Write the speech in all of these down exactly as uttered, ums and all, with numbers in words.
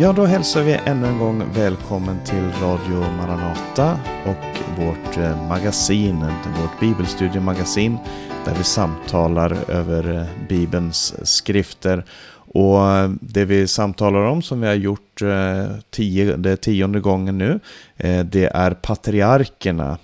Ja, då hälsar vi ännu en gång välkommen till Radio Maranata och vårt magasin, vårt bibelstudiemagasin där vi samtalar över Bibelns skrifter. Och det vi samtalar om, som vi har gjort tio, det tionde gången nu, det är patriarkerna.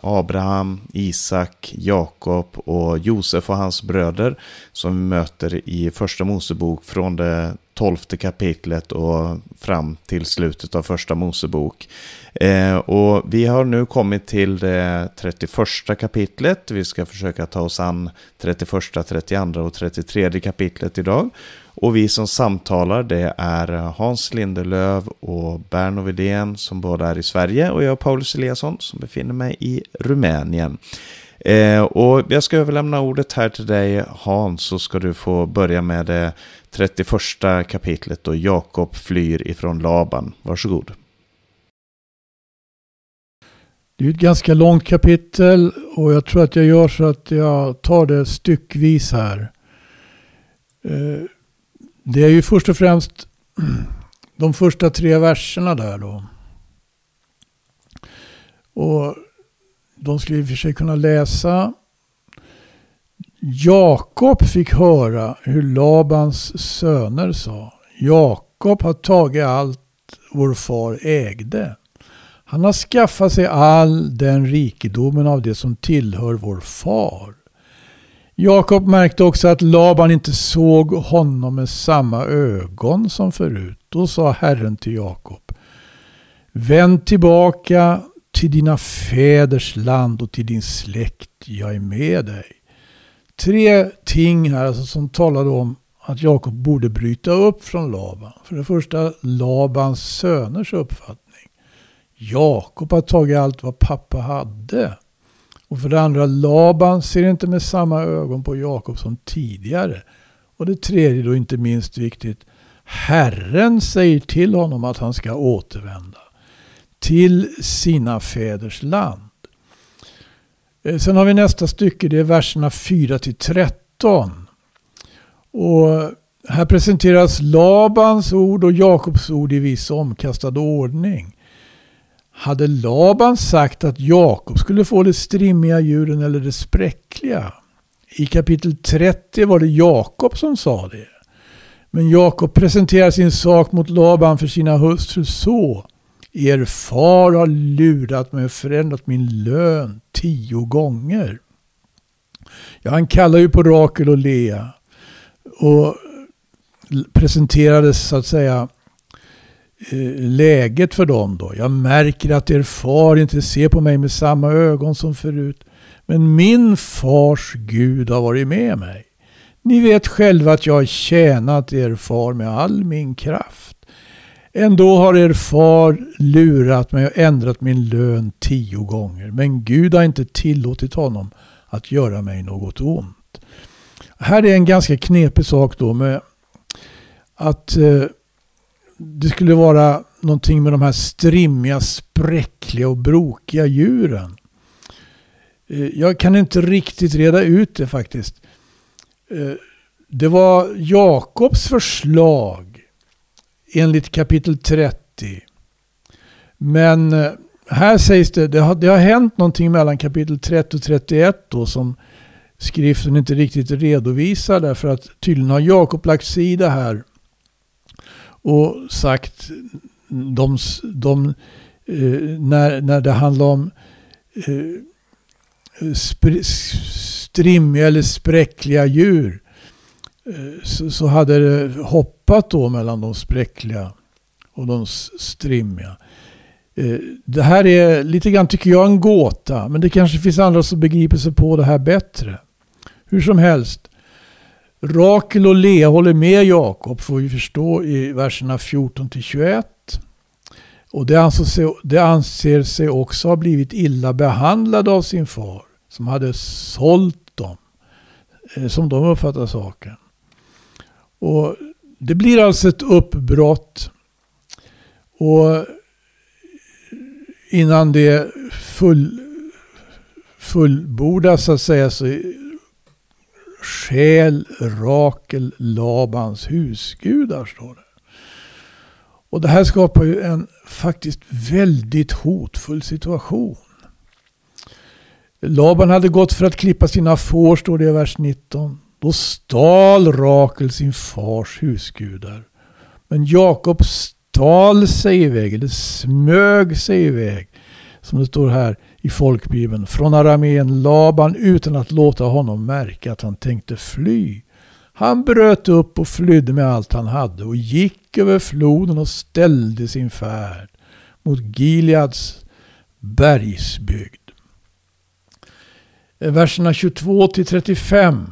Abraham, Isak, Jakob och Josef och hans bröder, som vi möter i första Mosebok från det tolfte kapitlet och fram till slutet av första Mosebok. Eh, och vi har nu kommit till det trettioförsta kapitlet. Vi ska försöka ta oss an trettioförsta, trettioandra och trettiotredje kapitlet idag. Och vi som samtalar, det är Hans Lindelöv och Bernoviden, som båda är i Sverige, och jag, Paulus Eliasson, som befinner mig i Rumänien. Eh, och jag ska överlämna ordet här till dig, Hans, så ska du få börja med det trettioförsta kapitlet då Jakob flyr ifrån Laban. Varsågod. Det är ett ganska långt kapitel, och jag tror att jag gör så att jag tar det styckvis här. Det är ju först och främst de första tre verserna där då. Och de skulle i och för sig kunna läsa. Jakob fick höra hur Labans söner sa: Jakob har tagit allt vår far ägde. Han har skaffat sig all den rikedomen av det som tillhör vår far. Jakob märkte också att Laban inte såg honom med samma ögon som förut. Då sa Herren till Jakob: vänd tillbaka till dina fäders land och till din släkt, jag är med dig. Tre ting här alltså som talade om att Jakob borde bryta upp från Laban. För det första Labans söners uppfattning. Jakob har tagit allt vad pappa hade. Och för det andra, Laban ser inte med samma ögon på Jakob som tidigare. Och det tredje, då inte minst viktigt, Herren säger till honom att han ska återvända till sina fäders land. Sen har vi nästa stycke, det är verserna fyra till tretton. Och här presenteras Labans ord och Jakobs ord i viss omkastad ordning. Hade Laban sagt att Jakob skulle få det strimmiga djuren eller det spräckliga? I kapitel trettio var det Jakob som sa det. Men Jakob presenterar sin sak mot Laban för sina hustrur så: er far har lurat mig och förändrat min lön tio gånger. Ja, han kallar ju på Rakel och Lea och presenterades så att säga läget för dem då. Jag märker att er far inte ser på mig med samma ögon som förut, men min fars Gud har varit med mig. Ni vet själva att jag har tjänat er far med all min kraft. Ändå har er far lurat mig och ändrat min lön tio gånger. Men Gud har inte tillåtit honom att göra mig något ont. Här är en ganska knepig sak då, med att eh, det skulle vara någonting med de här strimmiga, spräckliga och brokiga djuren. Eh, jag kan inte riktigt reda ut det faktiskt. Eh, det var Jakobs förslag enligt kapitel trettio. Men här sägs det, det har, det har hänt någonting mellan kapitel trettio och trettioett då, som skriften inte riktigt redovisar, därför att tydligen har Jakob lagt sida här och sagt de, de, eh, när, när det handlar om eh, spr, strimmiga eller spräckliga djur, Så, så hade det hoppat då mellan de spräckliga och de strimmiga. Det här är lite grann, tycker jag, en gåta, men det kanske finns andra som begriper sig på det här bättre. Hur som helst, Rakel och Lea håller med Jakob, får vi förstå, i verserna fjorton till tjugoett. Och det anser sig, det anser sig också ha blivit illa behandlade av sin far, som hade sålt dem, som de uppfattar saken. Och det blir alltså ett uppbrott, och innan det full, fullbordas så att säga, så stjäl Rakel Labans husgudar, står det. Och det här skapar ju en faktiskt väldigt hotfull situation. Laban hade gått för att klippa sina får, står det i vers nitton. Då stal Rakel sin fars husgudar. Men Jakob stal sig iväg, eller smög sig iväg, som det står här i folkbibeln, från aramén Laban utan att låta honom märka att han tänkte fly. Han bröt upp och flydde med allt han hade och gick över floden och ställde sin färd mot Gileads bergsbygd. Verserna tjugotvå till trettiofem.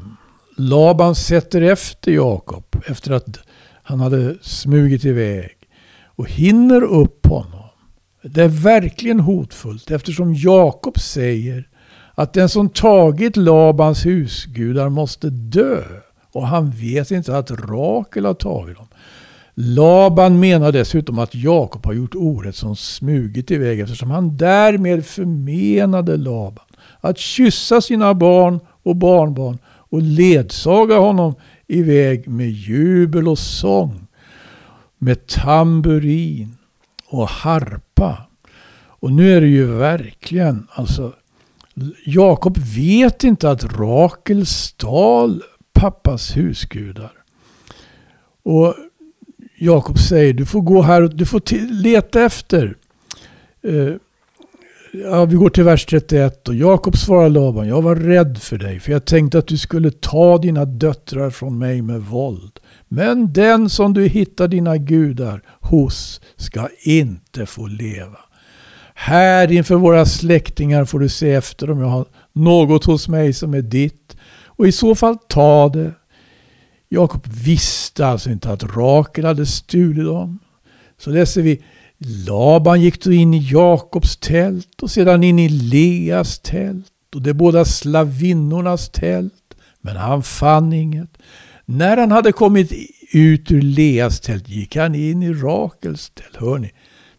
Laban sätter efter Jakob efter att han hade smugit iväg och hinner upp honom. Det är verkligen hotfullt eftersom Jakob säger att den som tagit Labans husgudar måste dö. Och han vet inte att Rakel har tagit dem. Laban menar dessutom att Jakob har gjort orätt som smugit iväg, eftersom han därmed förmenade Laban att kyssa sina barn och barnbarn och ledsaga honom iväg med jubel och sång, med tamburin och harpa. Och nu är det ju verkligen, alltså, Jakob vet inte att Rakel stal pappas husgudar. Och Jakob säger, du får gå här och du får t- leta efter. Eh, ja, vi går till vers trettioett och Jakob svarar Laban, jag var rädd för dig för jag tänkte att du skulle ta dina döttrar från mig med våld. Men den som du hittar dina gudar hos ska inte få leva. Här inför våra släktingar får du se efter om jag har något hos mig som är ditt. Och i så fall ta det. Jakob visste alltså inte att Rakel hade stulit dem. Så läser vi. Laban gick då in i Jakobs tält och sedan in i Leas tält och de båda slavinnornas tält. Men han fann inget. När han hade kommit ut ur Leas tält gick han in i Rakels tält. Hör ni?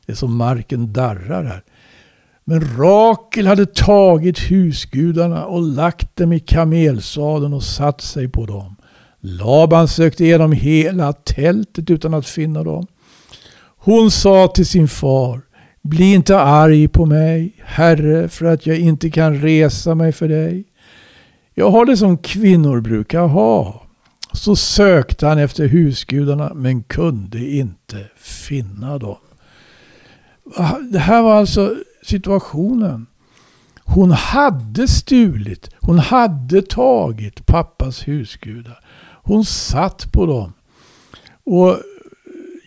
Det är som marken darrar här. Men Rakel hade tagit husgudarna och lagt dem i kamelsadeln och satt sig på dem. Laban sökte igenom hela tältet utan att finna dem. Hon sa till sin far, bli inte arg på mig, herre, för att jag inte kan resa mig för dig. Jag har det som kvinnor brukar ha. Så sökte han efter husgudarna men kunde inte finna dem. Det här var alltså situationen. Hon hade stulit. Hon hade tagit pappas husgudar. Hon satt på dem. Och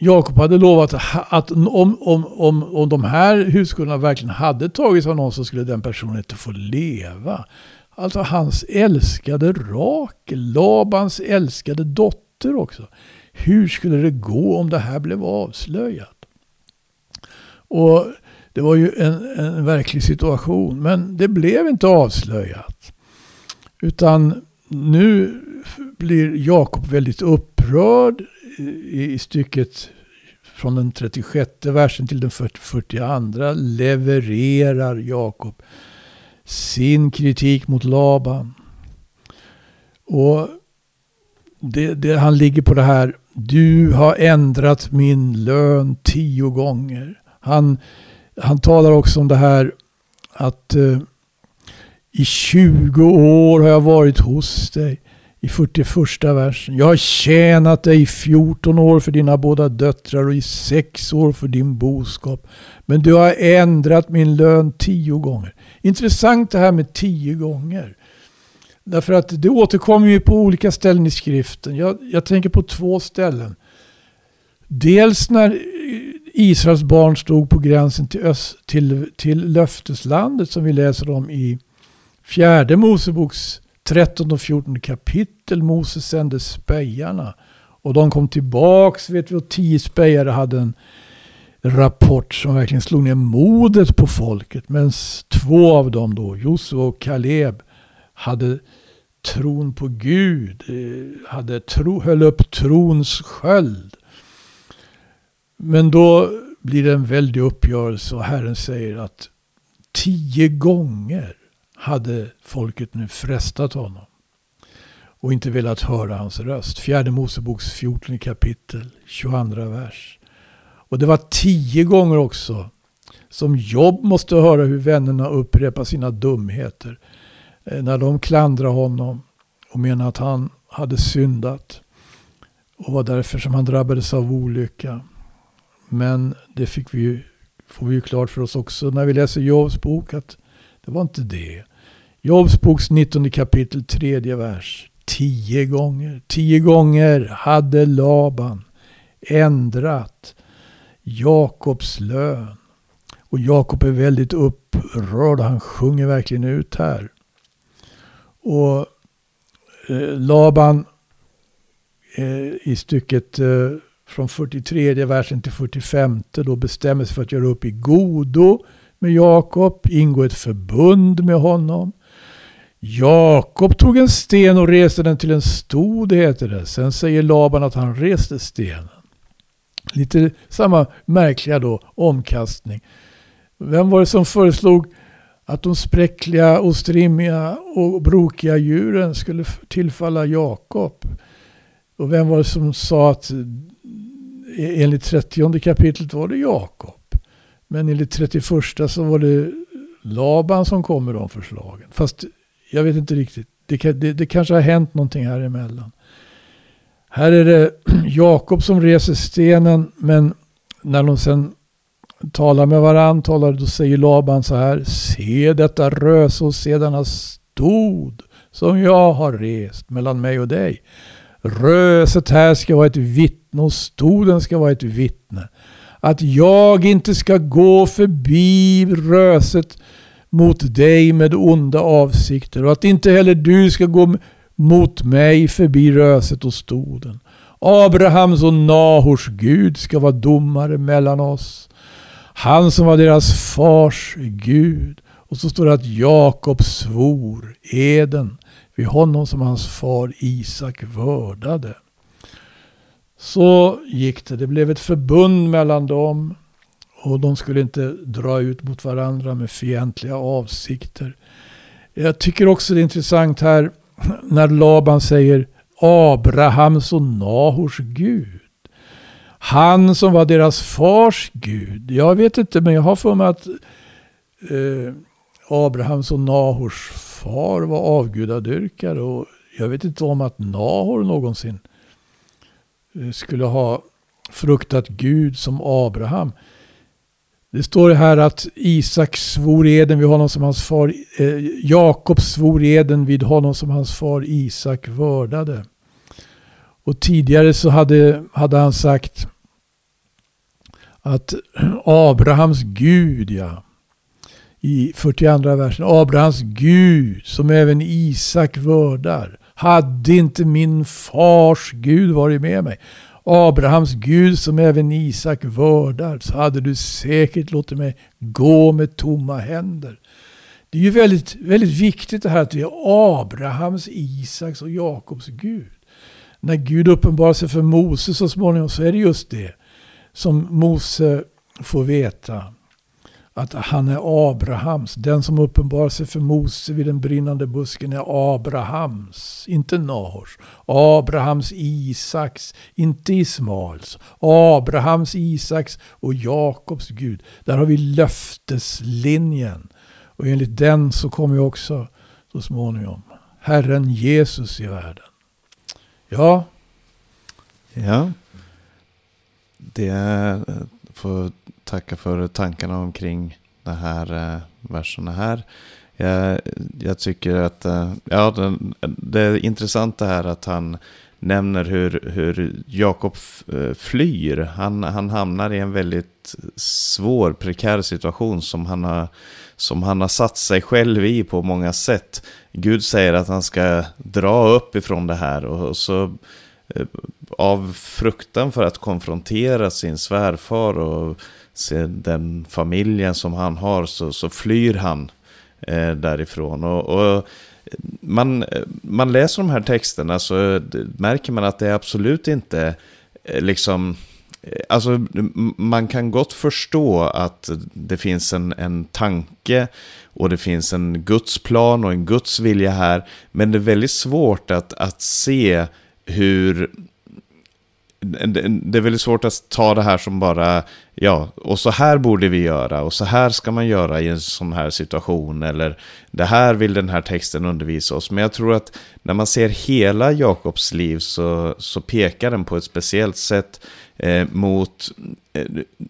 Jakob hade lovat att om, om, om, om de här husgudarna verkligen hade tagits av någon så skulle den personen inte få leva. Alltså hans älskade Rakel, Labans älskade dotter också. Hur skulle det gå om det här blev avslöjat? Och det var ju en, en verklig situation, men det blev inte avslöjat. Utan nu blir Jakob väldigt upprörd i, i stycket från den trettiosjätte versen till den fyrtioandra. Levererar Jakob sin kritik mot Laban. Och det, det, han ligger på det här, du har ändrat min lön tio gånger. Han... Han talar också om det här att eh, i tjugo år har jag varit hos dig, i fyrtioförsta versen. Jag har tjänat dig i fjorton år för dina båda döttrar och i sex år för din boskap. Men du har ändrat min lön tio gånger. Intressant det här med tio gånger. Därför att det återkommer ju på olika ställen i skriften. Jag, jag tänker på två ställen. Dels när Israels barn stod på gränsen till, öst, till, till löfteslandet som vi läser om i fjärde Moseboks trettonde och fjortonde kapitel. Moses sände spejarna och de kom tillbaks, vet vi, och tio spejare hade en rapport som verkligen slog ner modet på folket. Men två av dem då, Josua och Kaleb, hade tron på Gud, hade tro, höll upp trons sköld. Men då blir det en väldig uppgörelse och Herren säger att tio gånger hade folket nu frestat honom och inte velat höra hans röst. Fjärde Moseboks fjortonde kapitel, tjugoandra vers. Och det var tio gånger också som Jobb måste höra hur vännerna upprepar sina dumheter när de klandrar honom och menar att han hade syndat och var därför som han drabbades av olycka. Men det fick vi ju, får vi ju klart för oss också när vi läser Jobs bok att det var inte det. Jobs boks nittonde kapitel, tredje vers. Tio gånger, tio gånger hade Laban ändrat Jakobs lön. Och Jakob är väldigt upprörd, han sjunger verkligen ut här. Och eh, Laban eh, i stycket eh, från fyrtiotredje versen till fyrtiofemte då bestämmer sig för att göra upp i godo med Jakob, ingå ett förbund med honom. Jakob tog en sten och reste den till en stod, heter det. Sen säger Laban att han reste stenen. Lite samma märkliga då, omkastning. Vem var det som föreslog att de spräckliga och strimmiga och brokiga djuren skulle tillfalla Jakob? Och vem var det som sa att enligt trettionde kapitlet var det Jakob? Men enligt trettioförsta så var det Laban som kom med de förslagen. Fast jag vet inte riktigt. Det, det, det kanske har hänt någonting här emellan. Här är det Jakob som reser stenen, men när de sen talar med varandra, talar, då säger Laban så här: se detta rös och se denna stod som jag har rest mellan mig och dig. Röset här ska vara ett vittne och stoden ska vara ett vittne. Att jag inte ska gå förbi röset mot dig med onda avsikter och att inte heller du ska gå mot mig förbi röset och stoden. Abrahams och Nahors Gud ska vara domare mellan oss. Han som var deras fars Gud. Och så står det att Jakob svor eden vid honom som hans far Isak vördade. Så gick det. Det blev ett förbund mellan dem. Och de skulle inte dra ut mot varandra med fientliga avsikter. Jag tycker också det är intressant här när Laban säger Abrahams och Nahors Gud. Han som var deras fars Gud. Jag vet inte, men jag har för mig att eh, Abrahams och Nahors far var avgudadyrkare. Och jag vet inte om att Nahor någonsin skulle ha fruktat Gud som Abraham. Det står här att Isak svor eden vid honom som hans far, eh, Jakob svor eden vid honom som hans far Isak vördade. Och tidigare så hade, hade han sagt att Abrahams Gud, ja, i fyrtioandra versen, Abrahams Gud som även Isak vördar, hade inte min fars Gud varit med mig. Abrahams Gud som även Isak vördar, så hade du säkert låtit mig gå med tomma händer. Det är ju väldigt, väldigt viktigt det här att vi är Abrahams, Isaks och Jakobs Gud. När Gud uppenbarar sig för Mose så småningom så är det just det som Mose får veta. Att han är Abrahams. Den som uppenbarar sig för Mose vid den brinnande busken är Abrahams. Inte Nahors. Abrahams, Isaks. Inte Ismaels. Abrahams, Isaks och Jakobs Gud. Där har vi löfteslinjen. Och enligt den så kommer ju också så småningom Herren Jesus i världen. Ja. Ja. Det är... För tacka för tankarna omkring de här eh, verserna här. Jag, jag tycker att eh, ja, den, det är intressant det här att han nämner hur, hur Jakob f- flyr. Han, han hamnar i en väldigt svår, prekär situation som han, har, som han har satt sig själv i på många sätt. Gud säger att han ska dra upp ifrån det här och, och så... av fruktan för att konfrontera sin svärfar och den familjen som han har så, så flyr han eh, därifrån och, och man, man läser de här texterna så märker man att det är absolut inte eh, liksom alltså, man kan gott förstå att det finns en, en tanke och det finns en Guds plan och en Guds vilja här, men det är väldigt svårt att, att se hur det är väldigt svårt att ta det här som bara, ja, och så här borde vi göra och så här ska man göra i en sån här situation, eller det här vill den här texten undervisa oss. Men jag tror att när man ser hela Jakobs liv så, så pekar den på ett speciellt sätt eh, mot eh,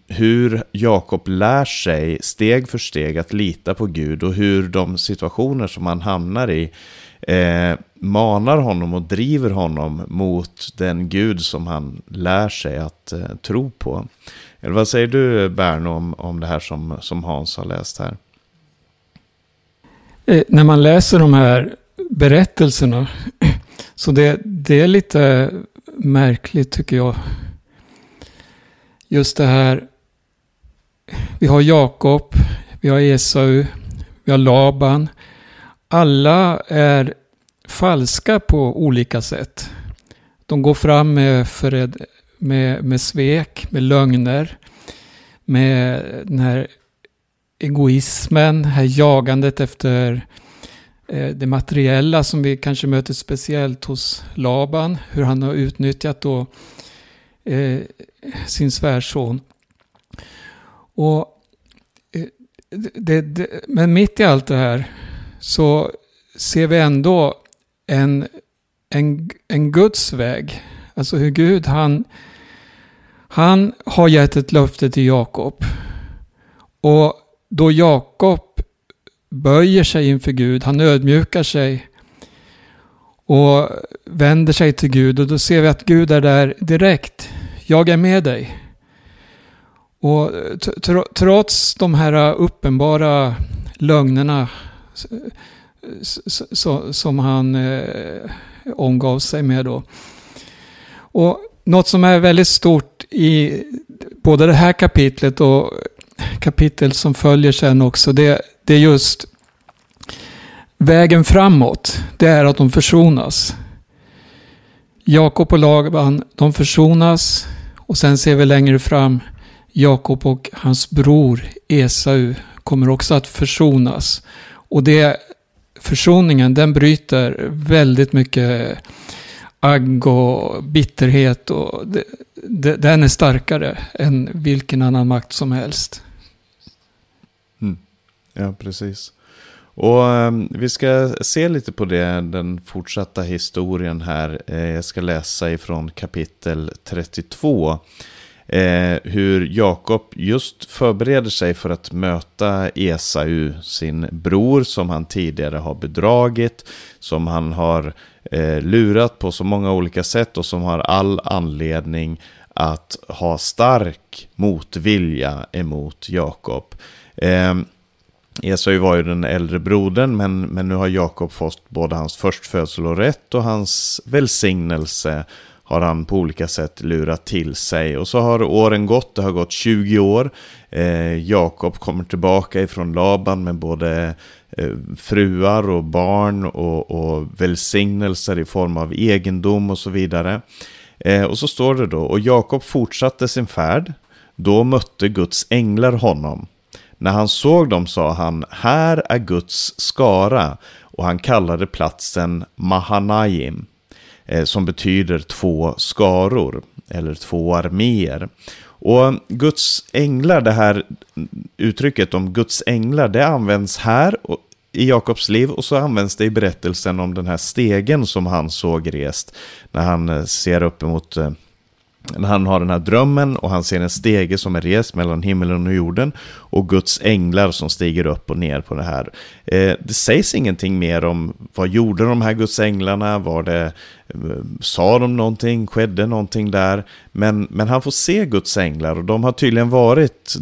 hur Jakob lär sig steg för steg att lita på Gud, och hur de situationer som han hamnar i Eh, manar honom och driver honom mot den Gud som han lär sig att eh, tro på. Eller vad säger du, Berno, om, om det här som, som Hans har läst här? Eh, när man läser de här berättelserna så det, det är lite märkligt, tycker jag. Just det här, vi har Jakob, vi har Esau, vi har Laban. Alla är falska på olika sätt. De går fram med, föred, med, med svek, med lögner, med den här egoismen, det här jagandet efter det materiella som vi kanske möter speciellt hos Laban. Hur han har utnyttjat då, eh, sin svärson. Och, eh, det, det, men mitt i allt det här så ser vi ändå en, en, en Guds väg. Alltså hur Gud, han, han har gett ett löfte till Jakob. Och då Jakob böjer sig inför Gud, han ödmjukar sig och vänder sig till Gud. Och då ser vi att Gud är där direkt. Jag är med dig. Och trots de här uppenbara lögnerna som han eh, omgav sig med då. Och något som är väldigt stort i både det här kapitlet och kapitel som följer sen också, det, det är just vägen framåt. Det är att de försonas. Jakob och Laban, de försonas, och sen ser vi längre fram Jakob och hans bror Esau kommer också att försonas. Och det, försoningen, den bryter väldigt mycket agg och bitterhet, och det, det, den är starkare än vilken annan makt som helst. Mm. Ja, precis. Och um, vi ska se lite på det, den fortsatta historien här. Eh, jag ska läsa ifrån kapitel trettiotvå. Eh, hur Jakob just förbereder sig för att möta Esau, sin bror som han tidigare har bedragit, som han har eh, lurat på så många olika sätt och som har all anledning att ha stark motvilja emot Jakob. Eh, Esau var ju den äldre brodern, men, men nu har Jakob fått både hans förstfödslorätt och hans välsignelse. Har han på olika sätt lurat till sig. Och så har åren gått. Det har gått tjugo år. Eh, Jakob kommer tillbaka ifrån Laban med både eh, fruar och barn. Och, och välsignelser i form av egendom och så vidare. Eh, och så står det då. Och Jakob fortsatte sin färd. Då mötte Guds änglar honom. När han såg dem sa han: här är Guds skara. Och han kallade platsen Mahanajim, som betyder två skaror eller två arméer. Och Guds änglar, det här uttrycket om Guds änglar, det används här i Jakobs liv, och så används det i berättelsen om den här stegen som han såg rest. När han ser upp emot, när han har den här drömmen och han ser en stege som är rest mellan himmelen och jorden och Guds änglar som stiger upp och ner på det här. Eh, det sägs ingenting mer om vad gjorde de här Guds änglarna, var det, eh, sa de någonting, skedde någonting där, men, men han får se Guds änglar, och de har tydligen varit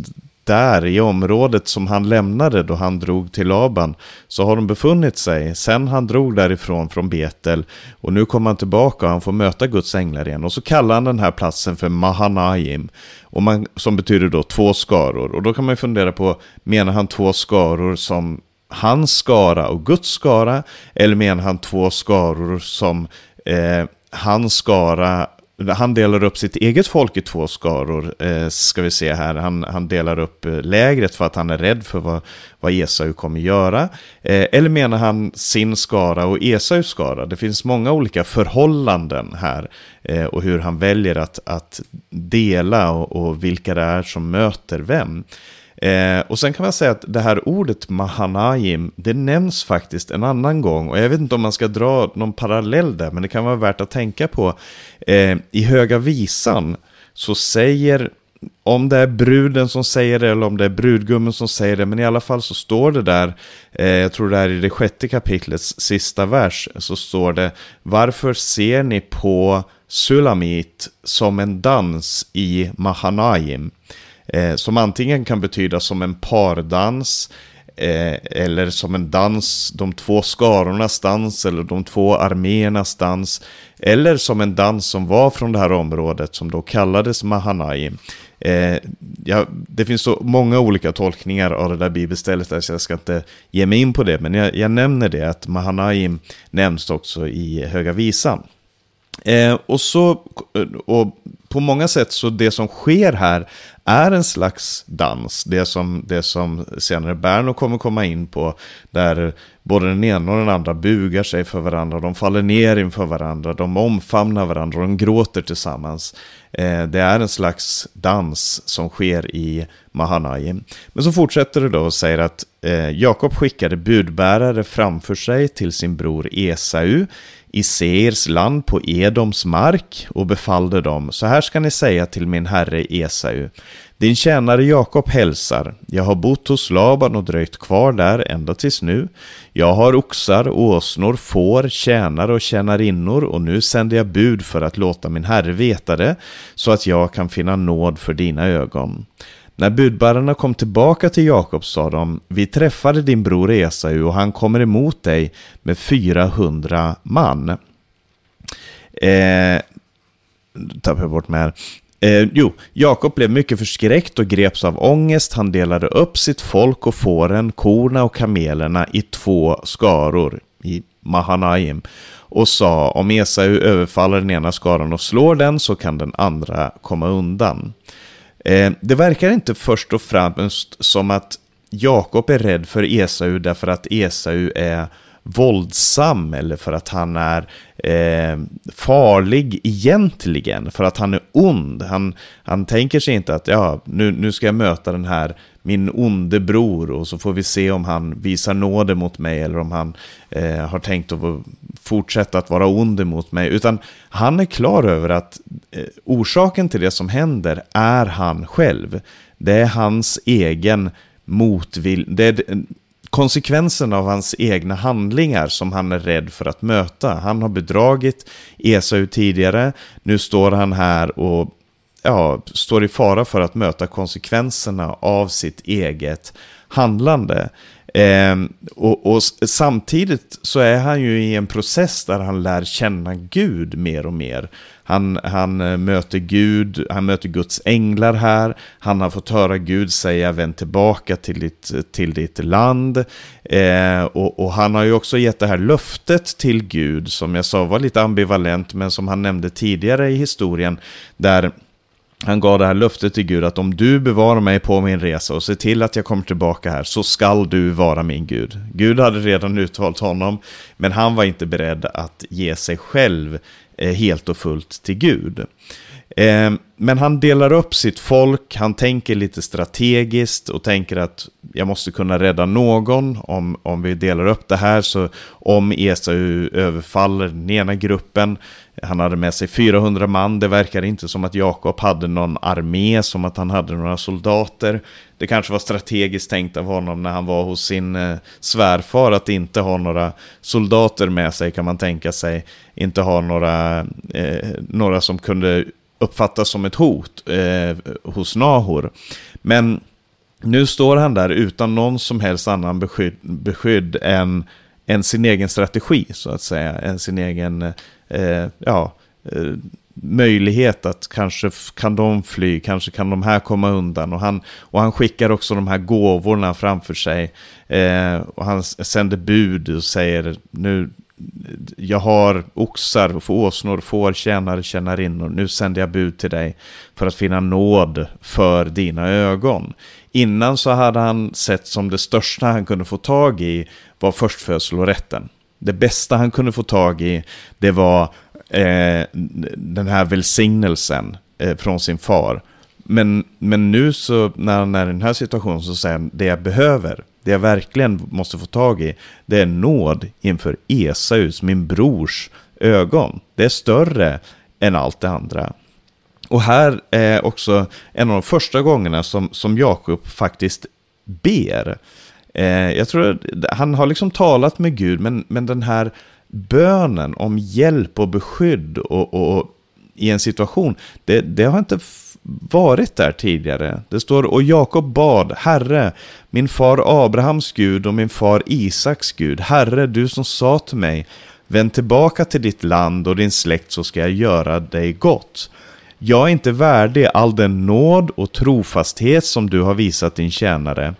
där i området som han lämnade då han drog till Laban. Så har de befunnit sig sen han drog därifrån från Betel, och nu kommer han tillbaka och han får möta Guds änglar igen, och så kallar han den här platsen för Mahanajim, och man, som betyder då två skaror. Och då kan man fundera på, menar han två skaror som hans skara och Guds skara, eller menar han två skaror som eh, hans skara Han delar upp sitt eget folk i två skaror, eh, ska vi se här. Han, han delar upp lägret för att han är rädd för vad, vad Esau kommer göra. Eh, eller menar han sin skara och Esaus skara? Det finns många olika förhållanden här eh, och hur han väljer att, att dela och, och vilka det är som möter vem. Eh, och sen kan man säga att det här ordet Mahanajim, det nämns faktiskt en annan gång, och jag vet inte om man ska dra någon parallell där, men det kan vara värt att tänka på. Eh, i Höga Visan så säger, om det är bruden som säger det eller om det är brudgummen som säger det, men i alla fall så står det där, eh, jag tror det är i det sjätte kapitlets sista vers, så står det: varför ser ni på Sulamit som en dans i Mahanajim? Eh, som antingen kan betyda som en pardans eh, eller som en dans, de två skarornas dans eller de två arméernas dans, eller som en dans som var från det här området som då kallades Mahanajim. Eh, ja, det finns så många olika tolkningar av det där bibelstället där, så jag ska inte ge mig in på det, men jag, jag nämner det att Mahanajim nämns också i Höga Visan. Eh, och så och på många sätt så det som sker här är en slags dans, det som, det som senare Berno kommer komma in på, där både den ena och den andra bugar sig för varandra, de faller ner inför varandra, de omfamnar varandra, de gråter tillsammans. Eh, det är en slags dans som sker i Mahanajim. Men så fortsätter det då och säger att eh, Jakob skickade budbärare framför sig till sin bror Esau i Seirs land på Edoms mark och befallde dem: så här ska ni säga till min herre Esau, din tjänare Jakob hälsar, jag har bott hos Laban och dröjt kvar där ända tills nu. Jag har oxar, åsnor, får, tjänare och tjänarinnor, och nu sänder jag bud för att låta min herre veta det, så att jag kan finna nåd för dina ögon. När budbärarna kom tillbaka till Jakob sa de: vi träffade din bror Esau och han kommer emot dig med fyrahundra man. Eh, tappar jag bort mig här. Eh, jo, Jakob blev mycket förskräckt och greps av ångest. Han delade upp sitt folk och fåren, korna och kamelerna i två skaror i Mahanajim och sa: om Esau överfaller den ena skaran och slår den, så kan den andra komma undan. Det verkar inte först och främst som att Jakob är rädd för Esau därför att Esau är våldsam eller för att han är eh, farlig egentligen, för att han är ond. Han, han tänker sig inte att ja, nu, nu ska jag möta den här min onde bror och så får vi se om han visar nåde mot mig eller om han eh, har tänkt att fortsätta att vara ond mot mig, utan han är klar över att eh, orsaken till det som händer är han själv. Det är hans egen motvilja. Konsekvensen av hans egna handlingar som han är rädd för att möta. Han har bedragit Esau tidigare. Nu står han här och ja, står i fara för att möta konsekvenserna av sitt eget handlande. Eh, och, och samtidigt så är han ju i en process där han lär känna Gud mer och mer. Han, han möter Gud, han möter Guds änglar här. Han har fått höra Gud säga: vänd tillbaka till ditt, till ditt land. Eh, och, och han har ju också gett det här löftet till Gud som jag sa var lite ambivalent, men som han nämnde tidigare i historien, där han gav det här löftet till Gud att om du bevarar mig på min resa och ser till att jag kommer tillbaka här, så skall du vara min Gud. Gud hade redan utvalt honom, men han var inte beredd att ge sig själv helt och fullt till Gud. Men han delar upp sitt folk, han tänker lite strategiskt och tänker att jag måste kunna rädda någon om, om vi delar upp det här. Så om Esau överfaller den ena gruppen, han hade med sig fyrahundra man, det verkar inte som att Jakob hade någon armé, som att han hade några soldater. Det kanske var strategiskt tänkt av honom när han var hos sin svärfar att inte ha några soldater med sig, kan man tänka sig, inte ha några, eh, några som kunde uppfattas som ett hot eh, hos Nahor. Men nu står han där utan någon som helst annan beskydd, beskydd än, än sin egen strategi, så att säga, än sin egen eh, ja, eh, möjlighet att kanske kan de fly, kanske kan de här komma undan. Och han, och han skickar också de här gåvorna framför sig eh, och han sänder bud och säger: nu jag har oxar, åsnor, får, tjänare, tjänarinnor. Nu sänder jag bud till dig för att finna nåd för dina ögon. Innan så hade han sett som det största han kunde få tag i var förstfödslorätten. Det bästa han kunde få tag i, det var eh, den här välsignelsen eh, från sin far. Men, men nu så när han är i den här situationen så säger han, det jag behöver, det jag verkligen måste få tag i, det är nåd inför Esaus, min brors ögon. Det är större än allt det andra. Och här är också en av de första gångerna som, som Jakob faktiskt ber. Eh, jag tror att han har liksom talat med Gud, men, men den här bönen om hjälp och beskydd och, och, och i en situation, det, det har inte varit där tidigare. Det står, och Jakob bad, Herre, min far Abrahams Gud och min far Isaks Gud, Herre, du som sa till mig, vänd tillbaka till ditt land och din släkt så ska jag göra dig gott. Jag är inte värdig all den nåd och trofasthet som du har visat din tjänare.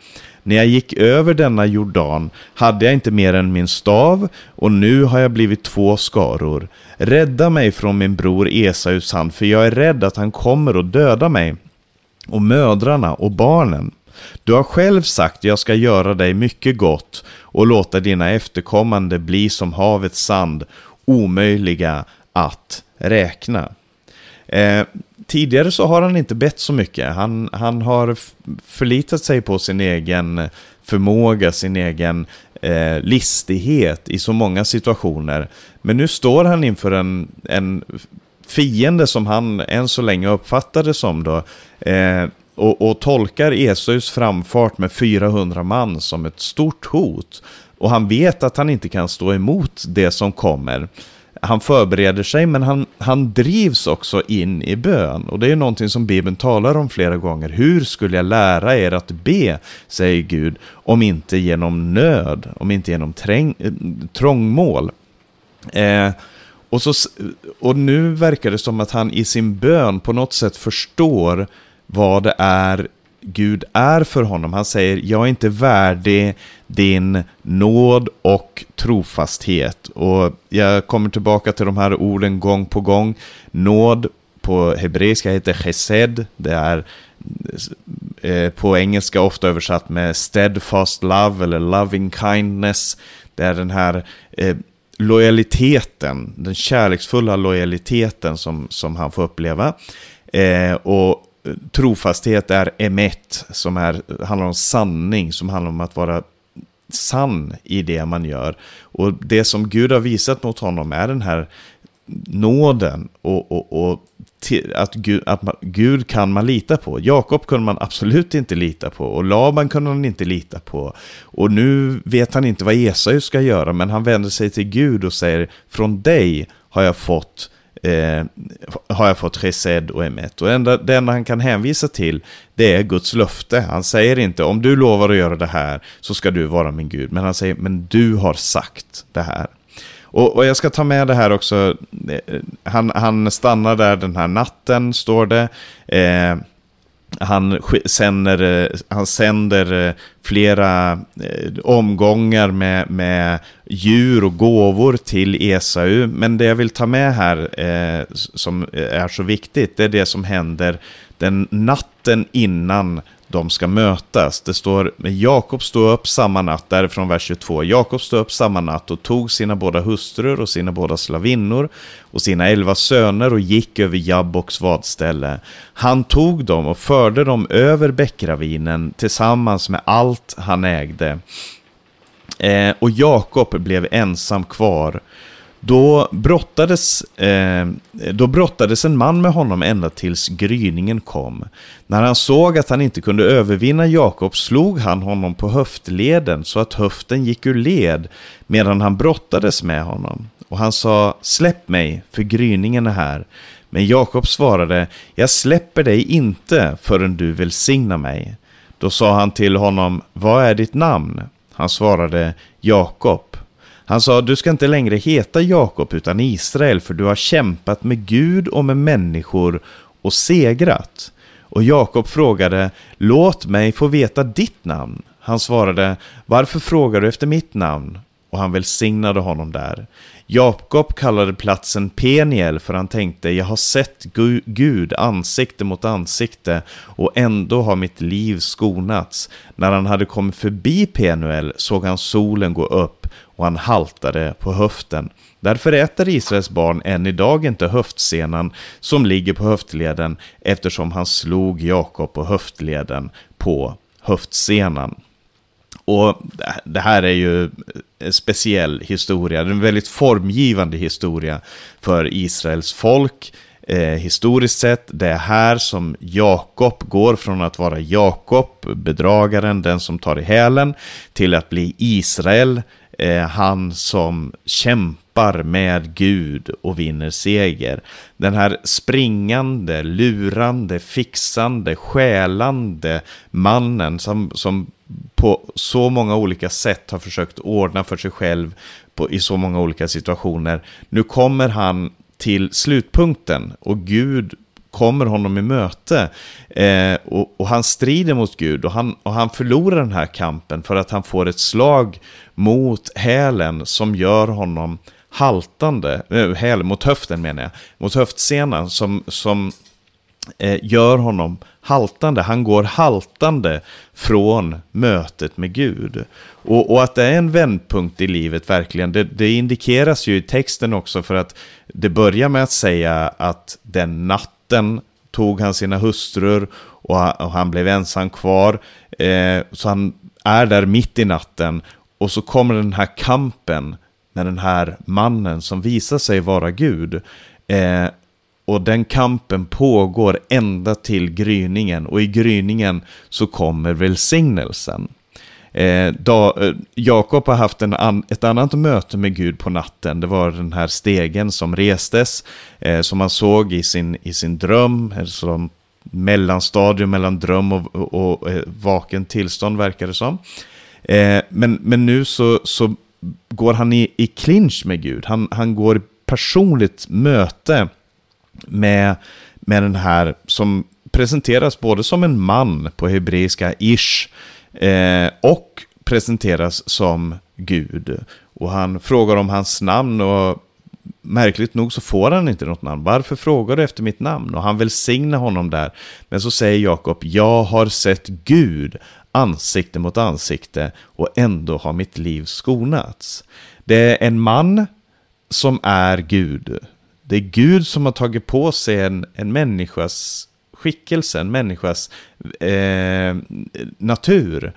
När jag gick över denna Jordan hade jag inte mer än min stav och nu har jag blivit två skaror. Rädda mig från min bror Esaus hand, för jag är rädd att han kommer och döda mig och mödrarna och barnen. Du har själv sagt, jag ska göra dig mycket gott och låta dina efterkommande bli som havets sand, omöjliga att räkna. Eh, tidigare så har han inte bett så mycket. Han, han har förlitat sig på sin egen förmåga, sin egen eh, listighet i så många situationer. Men nu står han inför en, en fiende som han än så länge uppfattade som då, eh, och, och tolkar Esaus framfart med fyrahundra man som ett stort hot. Och han vet att han inte kan stå emot det som kommer. Han förbereder sig, men han, han drivs också in i bön. Och det är någonting som Bibeln talar om flera gånger. Hur skulle jag lära er att be, säger Gud, om inte genom nöd, om inte genom träng, trångmål. Eh, och, så, och nu verkar det som att han i sin bön på något sätt förstår vad det är Gud är för honom. Han säger, jag är inte värdig din nåd och trofasthet. Och jag kommer tillbaka till de här orden gång på gång. Nåd på hebreiska heter chesed. Det är eh, på engelska ofta översatt med steadfast love eller loving kindness. Det är den här eh, lojaliteten, den kärleksfulla lojaliteten som, som han får uppleva. Eh, och trofasthet är emet, som är, handlar om sanning, som handlar om att vara sann i det man gör. Och det som Gud har visat mot honom är den här nåden och, och, och till, att, Gud, att man, Gud kan man lita på. Jakob kunde man absolut inte lita på och Laban kunde han inte lita på. Och nu vet han inte vad Esau ska göra, men han vänder sig till Gud och säger, från dig har jag fått Eh, har jag fått chesed och emet. Och enda, det enda han kan hänvisa till, det är Guds löfte. Han säger inte, om du lovar att göra det här så ska du vara min Gud. Men han säger, men du har sagt det här. Och, och jag ska ta med det här också. Han, han stannar där den här natten, står det. Eh, han, sänder, han sänder flera eh, omgångar med, med djur och gåvor till Esau. Men det jag vill ta med här eh, som är så viktigt, det är det som händer den natten innan de ska mötas. Det står, Jakob stod upp samma natt, därifrån vers tjugotvå. Jakob stod upp samma natt och tog sina båda hustrur och sina båda slavinnor och sina elva söner och gick över Jabboks vadställe. Han tog dem och förde dem över bäckravinen tillsammans med allt han ägde. Eh, och Jakob blev ensam kvar. Då brottades, eh, då brottades en man med honom ända tills gryningen kom. När han såg att han inte kunde övervinna Jakob slog han honom på höftleden så att höften gick ur led medan han brottades med honom. Och han sa, släpp mig för gryningen är här. Men Jakob svarade, jag släpper dig inte förrän du välsignar mig. Då sa han till honom, vad är ditt namn? Han svarade, Jakob. Han sa, du ska inte längre heta Jakob utan Israel, för du har kämpat med Gud och med människor och segrat. Och Jakob frågade, låt mig få veta ditt namn. Han svarade, varför frågar du efter mitt namn? och han välsignade honom där. Jakob kallade platsen Peniel, för han tänkte: jag har sett Gud ansikte mot ansikte och ändå har mitt liv skonats. När han hade kommit förbi Peniel såg han solen gå upp och han haltade på höften. Därför äter Israels barn än idag inte höftsenan som ligger på höftleden, eftersom han slog Jakob på höftleden på höftsenan. Och det här är ju en speciell historia, en väldigt formgivande historia för Israels folk. Eh, historiskt sett, det är här som Jakob går från att vara Jakob, bedragaren, den som tar i hälen, till att bli Israel, eh, han som kämpar med Gud och vinner seger. Den här springande, lurande, fixande, skälande mannen som... som på så många olika sätt har försökt ordna för sig själv på, i så många olika situationer. Nu kommer han till slutpunkten och Gud kommer honom i möte, eh, och, och han strider mot Gud och han, och han förlorar den här kampen för att han får ett slag mot hälen som gör honom haltande, äh, häl mot höften menar jag, mot höftsenan som... som gör honom haltande. Han går haltande från mötet med Gud. Och, och att det är en vändpunkt i livet verkligen, det, det indikeras ju i texten också, för att det börjar med att säga att den natten tog han sina hustrur och han, och han blev ensam kvar. Eh, så han är där mitt i natten och så kommer den här kampen med den här mannen som visar sig vara Gud. Eh, Och den kampen pågår ända till gryningen. Och i gryningen så kommer välsignelsen. Eh, eh, Jakob har haft en an, ett annat möte med Gud på natten. Det var den här stegen som restes. Eh, som man såg i sin, i sin dröm. Som mellanstadium mellan dröm och, och, och vaken tillstånd verkar det som. Eh, men, men nu så, så går han i, i clinch med Gud. Han, han går i personligt möte Med, med den här som presenteras både som en man på hebreiska ish eh, och presenteras som Gud. Och han frågar om hans namn och märkligt nog så får han inte något namn. Varför frågar du efter mitt namn? Och han välsignar honom där. Men så säger Jakob: jag har sett Gud ansikte mot ansikte och ändå har mitt liv skonats. Det är en man som är Gud. Det är Gud som har tagit på sig en, en människas skickelse, en människas eh, natur,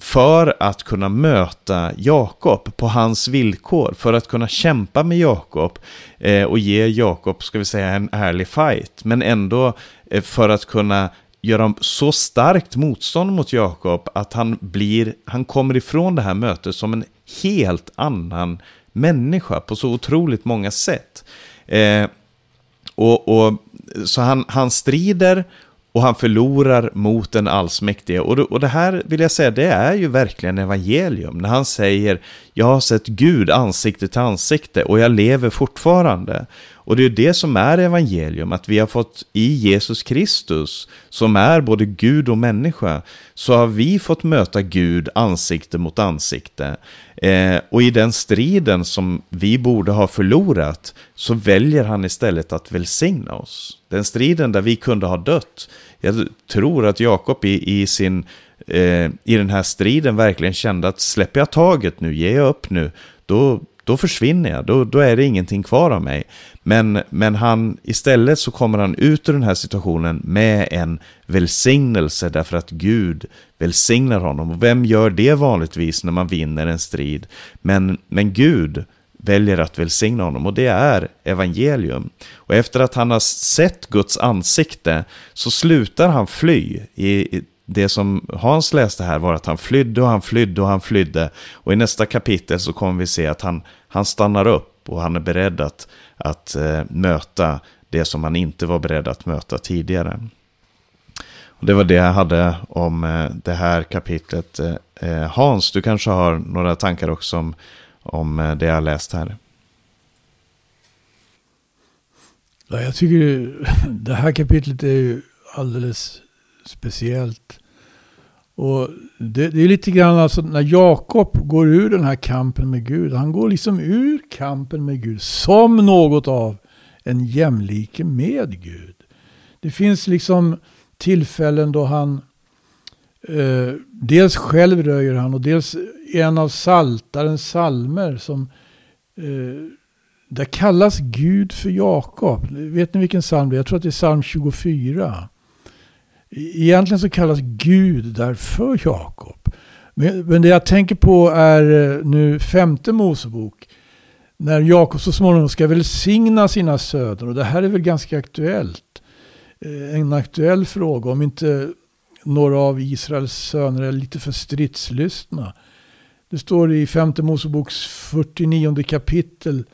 för att kunna möta Jakob på hans villkor, för att kunna kämpa med Jakob eh, och ge Jakob, ska vi säga, en ärlig fight, men ändå eh, för att kunna göra så starkt motstånd mot Jakob att han blir, han kommer ifrån det här mötet som en helt annan människa på så otroligt många sätt. Eh, och, och, så han, han strider och han förlorar mot den allsmäktige, och, och det här vill jag säga, det är ju verkligen evangelium när han säger: jag har sett Gud ansikte till ansikte och jag lever fortfarande. Och det är det som är evangelium, att vi har fått i Jesus Kristus, som är både Gud och människa, så har vi fått möta Gud ansikte mot ansikte. Eh, och i den striden som vi borde ha förlorat så väljer han istället att välsigna oss. Den striden där vi kunde ha dött. Jag tror att Jakob i, i sin... Eh, i den här striden verkligen kände att släpper jag taget nu, ger jag upp nu, då, då försvinner jag, då, då är det ingenting kvar av mig, men, men han, istället så kommer han ut ur den här situationen med en välsignelse, därför att Gud välsignar honom. Och vem gör det vanligtvis när man vinner en strid? men, men Gud väljer att välsigna honom, och det är evangelium. Och efter att han har sett Guds ansikte så slutar han fly. I, i det som Hans läste här var att han flydde och han flydde och han flydde. Och i nästa kapitel så kommer vi se att han, han stannar upp och han är beredd att, att eh, möta det som han inte var beredd att möta tidigare. Och det var det jag hade om eh, det här kapitlet. Eh, Hans, du kanske har några tankar också om, om eh, det jag läst här? Ja, jag tycker det här kapitlet är ju alldeles speciellt Och det, det är lite grann alltså när Jakob går ur den här kampen med Gud. Han går liksom ur kampen med Gud som något av en jämlike med Gud. Det finns liksom tillfällen då han eh, dels själv röjer han och dels en av saltarens salmer som eh, där kallas Gud för Jakob. Vet ni vilken psalm det är? Jag tror att det är psalm tjugofyra. Egentligen så kallas Gud därför Jakob. Men, men det jag tänker på är nu femte Mosebok. När Jakob så småningom ska välsigna sina söner. Och det här är väl ganska aktuellt. En aktuell fråga. Om inte några av Israels söner är lite för stridslystna. Det står i femte Moseboks fyrtionionde kapitel.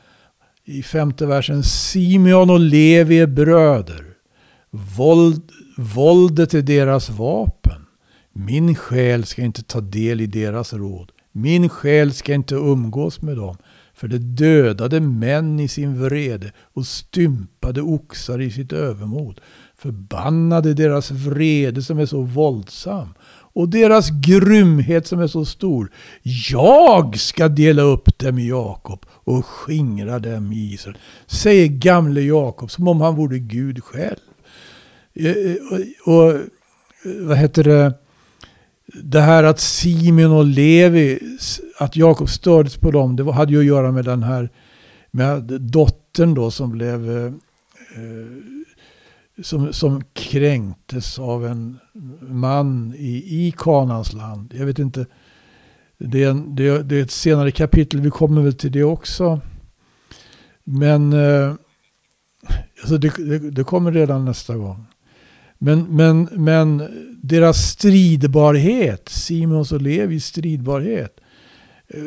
I femte versen. Simeon och Levi är bröder. Våld, våldet är deras vapen. Min själ ska inte ta del i deras råd. Min själ ska inte umgås med dem. För det dödade män i sin vrede och stympade oxar i sitt övermod. Förbannade deras vrede som är så våldsam. Och deras grymhet som är så stor. Jag ska dela upp dem i Jakob och skingra dem i Israel. Säger gamle Jakob som om han vore Gud själv. Och, och vad heter det? Det här att Simeon och Levi, att Jakob stördes på dem, det hade ju att göra med den här med dottern då som blev eh, som, som kränktes av en man i, i Kanans land. Jag vet inte, det är, en, det, det är ett senare kapitel, vi kommer väl till det också. Men eh, alltså det, det, det kommer redan nästa gång. Men, men, men deras stridbarhet, Simons och Levis stridbarhet,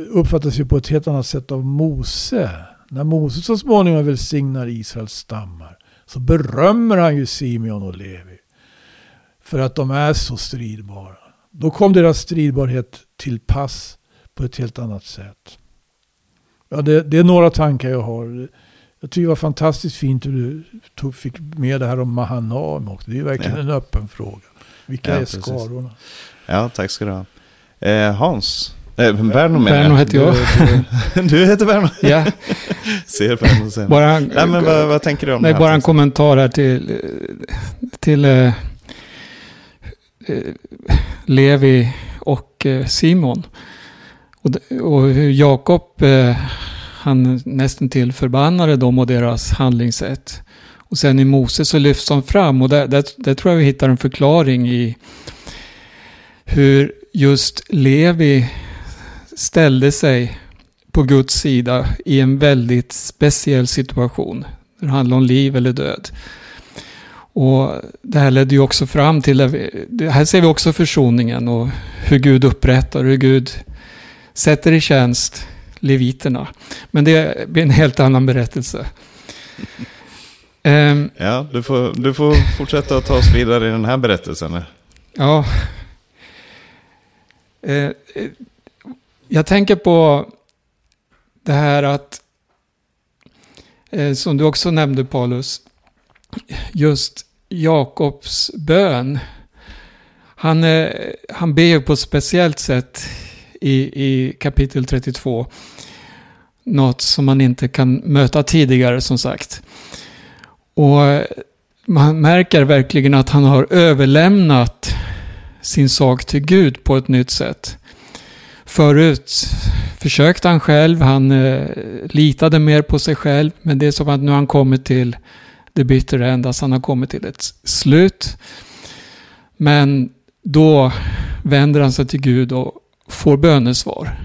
uppfattas ju på ett helt annat sätt av Mose. När Mose så småningom välsignar Israels stammar så berömmer han ju Simeon och Levi för att de är så stridbara. Då kom deras stridbarhet till pass på ett helt annat sätt. Ja, det, det är några tankar jag har. Jag tycker det var fantastiskt fint hur du tog, fick med det här om Mahanajim också. Det är verkligen ja. en öppen fråga. Vilka ja, är precis. skarorna? Ja, tack ska du ha. Eh, Hans, eh, Berno menar jag. Berno heter jag. Du, du, du heter Berno? Ja. Ser Berno sen. Bara, nej, men vad, vad tänker du om nej, det här? Bara en kommentar här till, till eh, Levi och eh, Simon. Och, och Jakob... Eh, Han nästan till förbannade dem och deras handlingssätt. Och sen i Mose så lyfts de fram. Och där, där, där tror jag vi hittar en förklaring i hur just Levi ställde sig på Guds sida i en väldigt speciell situation. Det handlar om liv eller död. Och det här ledde ju också fram till... Här ser vi också försoningen och hur Gud upprättar, hur Gud sätter i tjänst... leviterna. Men det blir en helt annan berättelse. Um, ja, du får, du får fortsätta att ta oss vidare i den här berättelsen. Ja. Uh, jag tänker på det här att uh, som du också nämnde, Paulus, just Jakobs bön. Han, uh, han ber på ett speciellt sätt i, i kapitel trettiotvå. Något som man inte kan möta tidigare, som sagt. Och man märker verkligen att han har överlämnat sin sak till Gud på ett nytt sätt. Förut försökte han själv, han eh, litade mer på sig själv, men det är som att nu han kommer till det bittra ända, han har kommit till ett slut. Men då vänder han sig till Gud och får bönesvar.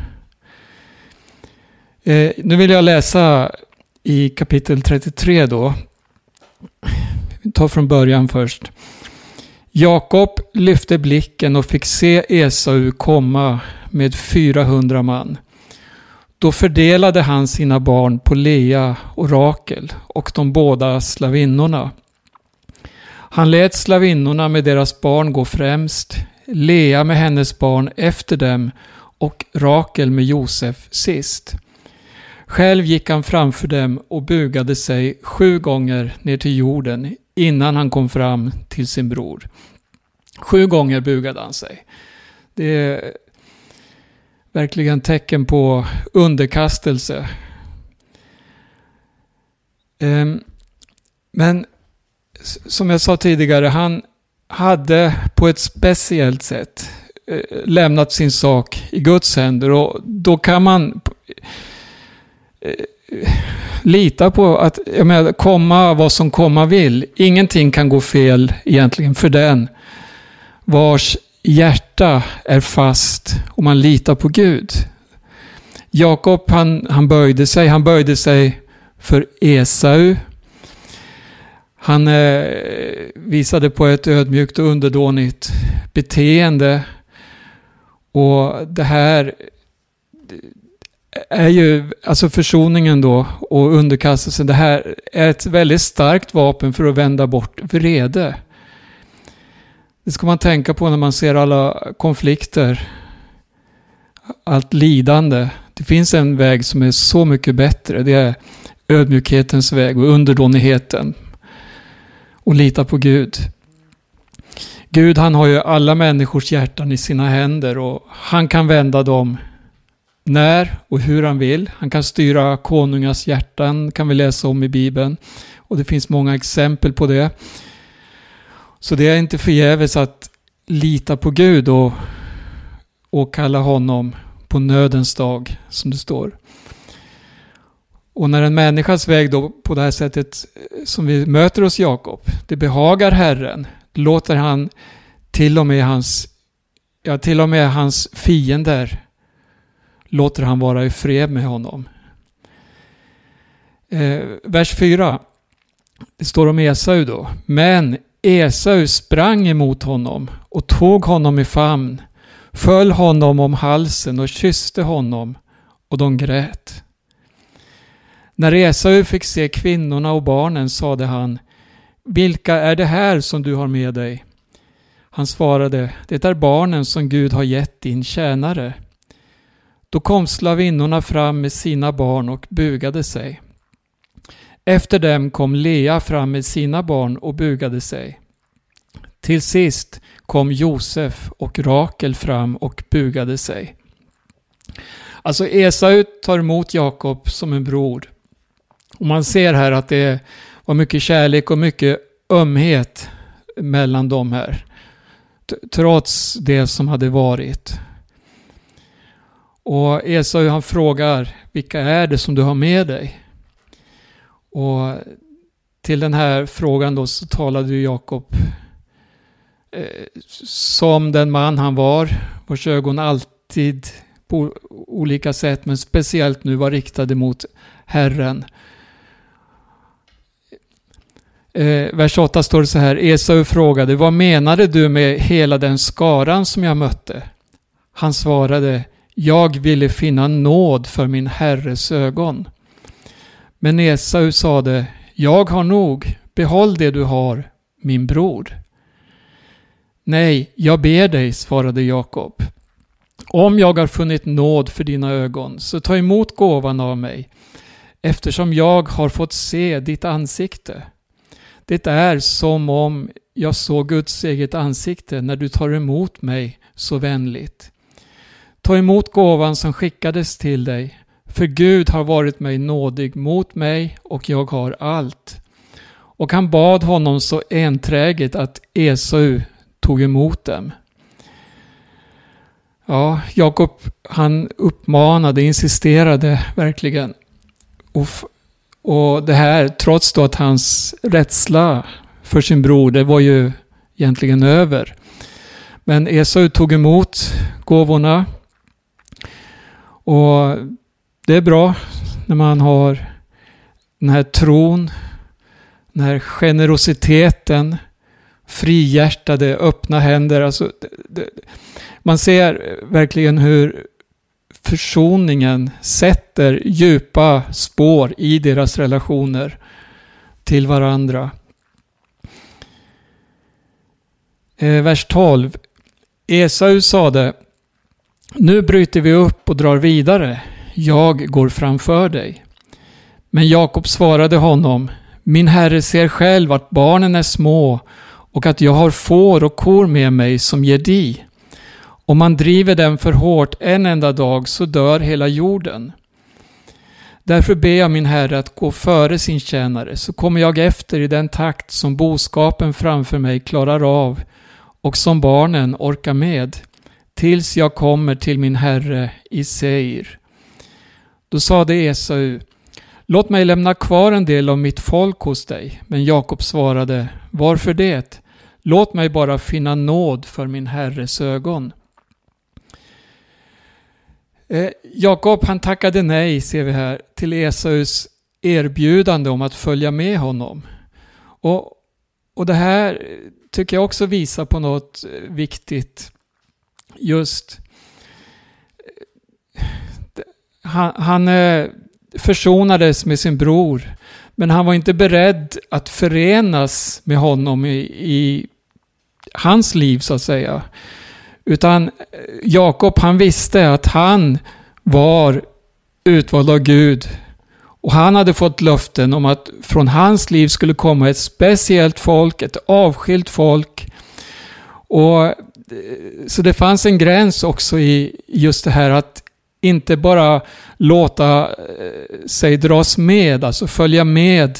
Eh, nu vill jag läsa i kapitel trettiotre då. Vi tar från början först. Jakob lyfte blicken och fick se Esau komma med fyrahundra man. Då fördelade han sina barn på Lea och Rakel och de båda slavinnorna. Han lät slavinnorna med deras barn gå främst, Lea med hennes barn efter dem och Rakel med Josef sist. Själv gick han framför dem och bugade sig sju gånger ner till jorden innan han kom fram till sin bror. Sju gånger bugade han sig. Det är verkligen tecken på underkastelse. Men som jag sa tidigare, han hade på ett speciellt sätt lämnat sin sak i Guds händer, och då kan man lita på att, jag menar, komma vad som komma vill. Ingenting kan gå fel egentligen för den vars hjärta är fast och man litar på Gud. Jakob han, han böjde sig, han böjde sig för Esau. Han eh, visade på ett ödmjukt och underdånigt beteende, och det här är ju, alltså försoningen då och underkastelsen, det här är ett väldigt starkt vapen för att vända bort vrede. Det ska man tänka på när man ser alla konflikter, allt lidande. Det finns en väg som är så mycket bättre. Det är ödmjukhetens väg och underdånigheten. Och lita på Gud. Gud, han har ju alla människors hjärtan i sina händer, och han kan vända dem när och hur han vill. Han kan styra konungars hjärtan, kan vi läsa om i Bibeln. Och det finns många exempel på det. Så det är inte förgäves att lita på Gud och, och kalla honom på nödens dag, som det står. Och när en människas väg då på det här sättet som vi möter hos Jakob, det behagar Herren, låter han till och med hans, ja, till och med hans fiender, låter han vara i fred med honom. Eh, vers fyra, det står om Esau då. Men Esau sprang emot honom och tog honom i famn, föll honom om halsen och kysste honom, och de grät. När Esau fick se kvinnorna och barnen sade han: vilka är det här som du har med dig? Han svarade: det är barnen som Gud har gett din tjänare. Då kom slavinnorna fram med sina barn och bugade sig. Efter dem kom Lea fram med sina barn och bugade sig. Till sist kom Josef och Rakel fram och bugade sig. Alltså Esau tar emot Jakob som en bror. Och man ser här att det var mycket kärlek och mycket ömhet mellan dem här. Trots det som hade varit. Och Esau han frågar: vilka är det som du har med dig? Och till den här frågan då så talade ju Jakob eh, som den man han var, vars ögon alltid på olika sätt men speciellt nu var riktade mot Herren. Eh, vers åtta står det så här: Esau frågade: vad menade du med hela den skaran som jag mötte? Han svarade: jag ville finna nåd för min herres ögon. Men Esau sade: jag har nog, behåll det du har, min bror. Nej, jag ber dig, svarade Jakob. Om jag har funnit nåd för dina ögon, så ta emot gåvan av mig, eftersom jag har fått se ditt ansikte. Det är som om jag såg Guds eget ansikte när du tar emot mig så vänligt. Ta emot gåvan som skickades till dig. För Gud har varit mig nådig mot mig, och jag har allt. Och han bad honom så enträget att Esau tog emot dem. Ja, Jakob han uppmanade, insisterade verkligen. Och, och det här trots då att hans rädsla för sin bror, det var ju egentligen över. Men Esau tog emot gåvorna. Och det är bra när man har den här tron, den här generositeten, frihjärtade, öppna händer. Alltså, det, det, man ser verkligen hur försoningen sätter djupa spår i deras relationer till varandra. Eh, vers tolv. Esau sade: nu bryter vi upp och drar vidare. Jag går framför dig. Men Jakob svarade honom: min herre ser själv att barnen är små och att jag har får och kor med mig som ger di. Om man driver den för hårt en enda dag så dör hela jorden. Därför ber jag min Herre att gå före sin tjänare, så kommer jag efter i den takt som boskapen framför mig klarar av och som barnen orkar med, tills jag kommer till min Herre i Seir. Då sade Esau, låt mig lämna kvar en del av mitt folk hos dig. Men Jakob svarade, varför det? Låt mig bara finna nåd för min Herres ögon. Eh, Jakob han tackade nej, ser vi här, till Esaus erbjudande om att följa med honom. Och, och det här tycker jag också visar på något viktigt. Just han, han eh, försonades med sin bror, men han var inte beredd att förenas med honom i, i hans liv, så att säga. Utan Jakob, han visste att han var utvald av Gud, och han hade fått löften om att från hans liv skulle komma ett speciellt folk, ett avskilt folk. Och så det fanns en gräns också i just det här att inte bara låta sig dras med, alltså följa med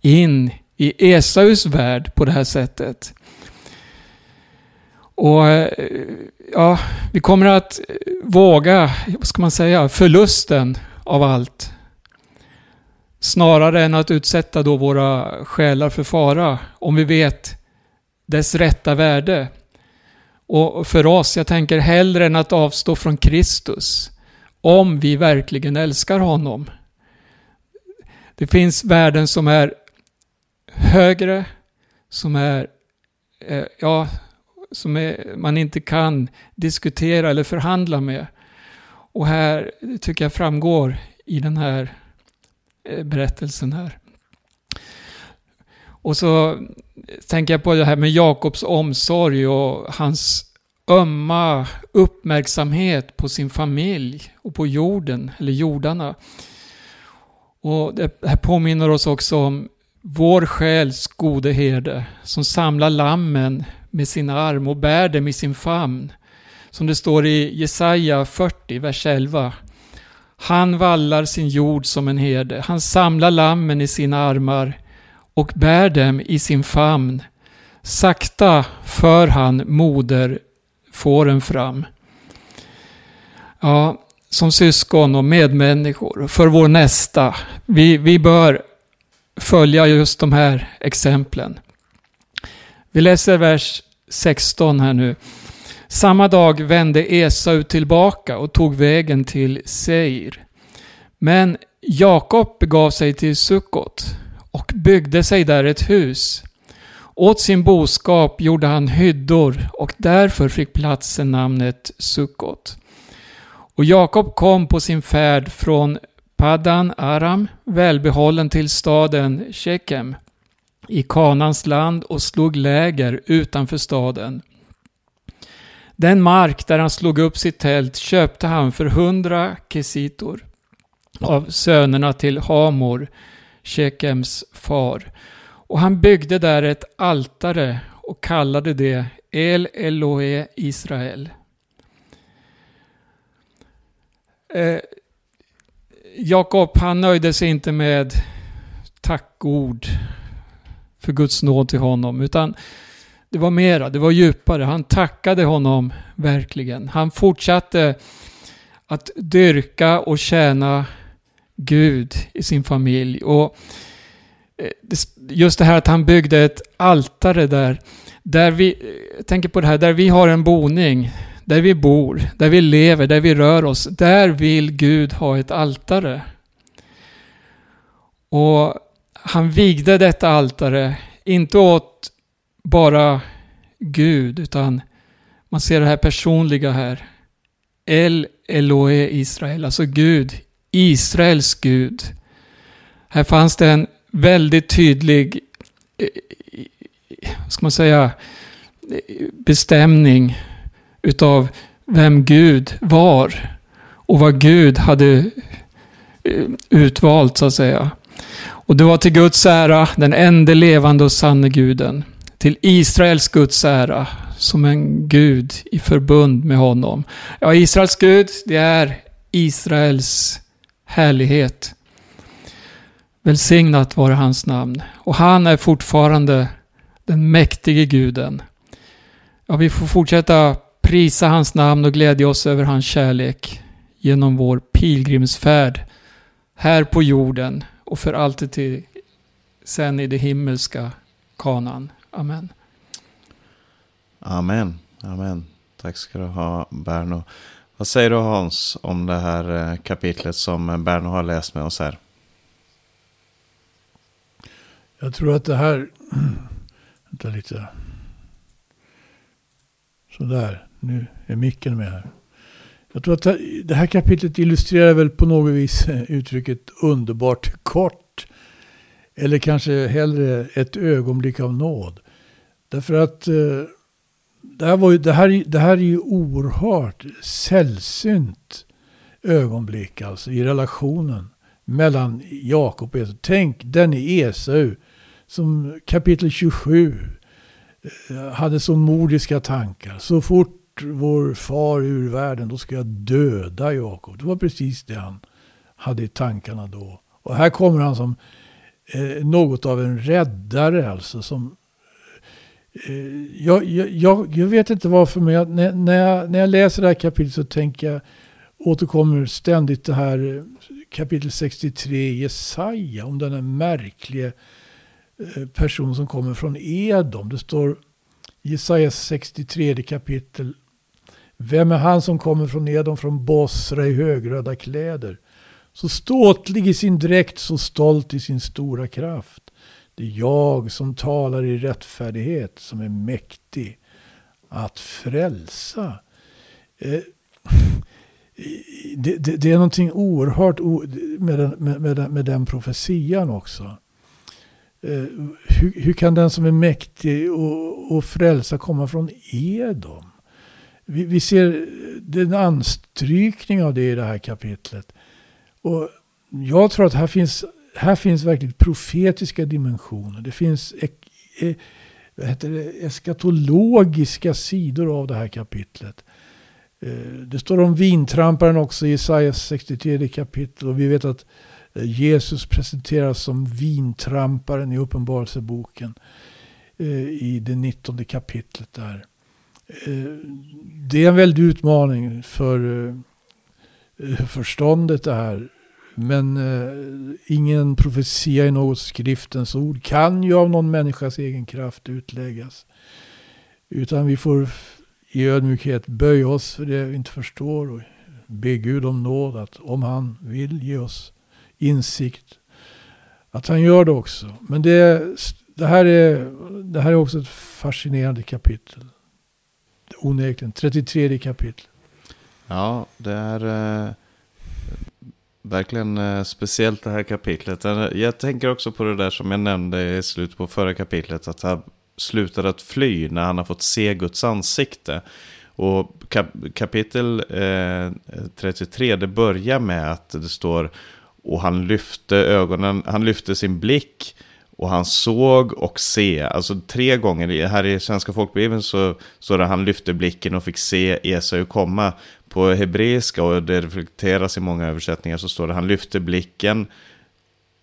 in i Esaus värld på det här sättet. Och ja, vi kommer att våga, vad ska man säga, förlusten av allt, snarare än att utsätta då våra själar för fara, om vi vet dess rätta värde. Och för oss, jag tänker, hellre än att avstå från Kristus, om vi verkligen älskar honom. Det finns värden som är högre, som är eh, ja, som är, man inte kan diskutera eller förhandla med. Och här tycker jag framgår i den här eh, berättelsen här. Och så tänker jag på det här med Jakobs omsorg och hans ömma uppmärksamhet på sin familj och på jorden eller jordarna. Och det här påminner oss också om vår själs gode herde, som samlar lammen med sin arm och bär dem i sin famn. Som det står i Jesaja fyrtio, vers elva. Han vallar sin jord som en herde. Han samlar lammen i sina armar och bär dem i sin famn. Sakta för han moder fåren fram. Ja, som syskon och medmänniskor, för vår nästa. Vi, vi bör följa just de här exemplen. Vi läser vers sexton här nu. Samma dag vände Esau tillbaka och tog vägen till Seir. Men Jakob begav sig till Sukkot och byggde sig där ett hus. Åt sin boskap gjorde han hyddor, och därför fick platsen namnet Sukkot. Och Jakob kom på sin färd från Padan Aram, välbehållen till staden Shekem i Kanans land, och slog läger utanför staden. Den mark där han slog upp sitt tält köpte han för hundra kesitor av sönerna till Hamor, Shekems far. Och han byggde där ett altare och kallade det El Elohe Israel. Eh, Jakob, han nöjde sig inte med tackord för Guds nåd till honom, utan det var mera, det var djupare. Han tackade honom verkligen. Han fortsatte att dyrka och tjäna Gud i sin familj. Och just det här att han byggde ett altare där, där vi tänker på det här, där vi har en boning, där vi bor, där vi lever, där vi rör oss, där vill Gud ha ett altare. Och han vigde detta altare, inte åt bara Gud, utan man ser det här personliga här. El Elohe Israel, alltså Gud, Israels Gud. Här fanns det en väldigt tydlig, ska man säga, bestämning utav vem Gud var och vad Gud hade utvalt, så att säga. Och det var till Guds ära, den enda levande och sanne guden, till Israels Guds ära, som en Gud i förbund med honom. Ja, Israels Gud, det är Israels härlighet. Välsignat vare hans namn. Och han är fortfarande den mäktige Guden. Ja, vi får fortsätta prisa hans namn och glädja oss över hans kärlek genom vår pilgrimsfärd här på jorden och för alltid till sen i det himmelska kanan. Amen. Amen. Amen. Tack ska du ha, Berno. Vad säger du, Hans, om det här kapitlet som Berno har läst med oss här? Jag tror att det här... Vänta lite. Sådär, nu är micken med här. Jag tror att det här kapitlet illustrerar väl på något vis uttrycket underbart kort. Eller kanske hellre ett ögonblick av nåd. Därför att det här, var ju, det här, det här är ju oerhört sällsynt ögonblick alltså, i relationen mellan Jakob och Esau. Tänk, den är Esau som kapitel tjugosju hade så mordiska tankar. Så fort vår far ur världen, då ska jag döda Jakob. Det var precis det han hade i tankarna då. Och här kommer han som eh, något av en räddare alltså som... Jag, jag, jag vet inte varför, men jag, när, när, jag, när jag läser det här kapitlet så tänker jag, återkommer ständigt det här kapitel sextiotre Jesaja om den här märkliga person som kommer från Edom. Det står Jesaja sextiotre kapitel: vem är han som kommer från Edom, från Bosra i högröda kläder, så ståtlig i sin dräkt, så stolt i sin stora kraft. Det är jag som talar i rättfärdighet, som är mäktig att frälsa. Eh, det, det, det är någonting oerhört o, med, den, med, den, med den profetian också. Eh, hur, hur kan den som är mäktig och, och frälsa komma från Edom? Vi, vi ser en anstrykning av det i det här kapitlet. Och jag tror att här finns... Här finns verkligen profetiska dimensioner. Det finns ek, e, vad heter det, eskatologiska sidor av det här kapitlet. Det står om vintramparen också i Jesaja sextiotre kapitel. Och vi vet att Jesus presenteras som vintramparen i Uppenbarelseboken i det nittonde kapitlet där. Det är en väldig utmaning för förståndet det här. Men eh, ingen profetia i något skriftens ord kan ju av någon människas egen kraft utläggas. Utan vi får i ödmjukhet böja oss för det vi inte förstår och be Gud om nåd, att om han vill ge oss insikt, att han gör det också. Men det, det, här, är, det här är också ett fascinerande kapitel. Onekligen, trettiotre kapitel. Ja, det är... Eh... Verkligen eh, speciellt det här kapitlet. Jag tänker också på det där som jag nämnde i slutet på förra kapitlet. Att han slutade att fly när han har fått se Guds ansikte. Och kap- kapitel eh, trettiotre, det börjar med att det står: och han lyfte ögonen, han lyfte sin blick och han såg och se. Alltså tre gånger. Här i Svenska folkbibeln så står det: han lyfte blicken och fick se Esau komma. På hebreiska, och det reflekteras i många översättningar, så står det: han lyfte blicken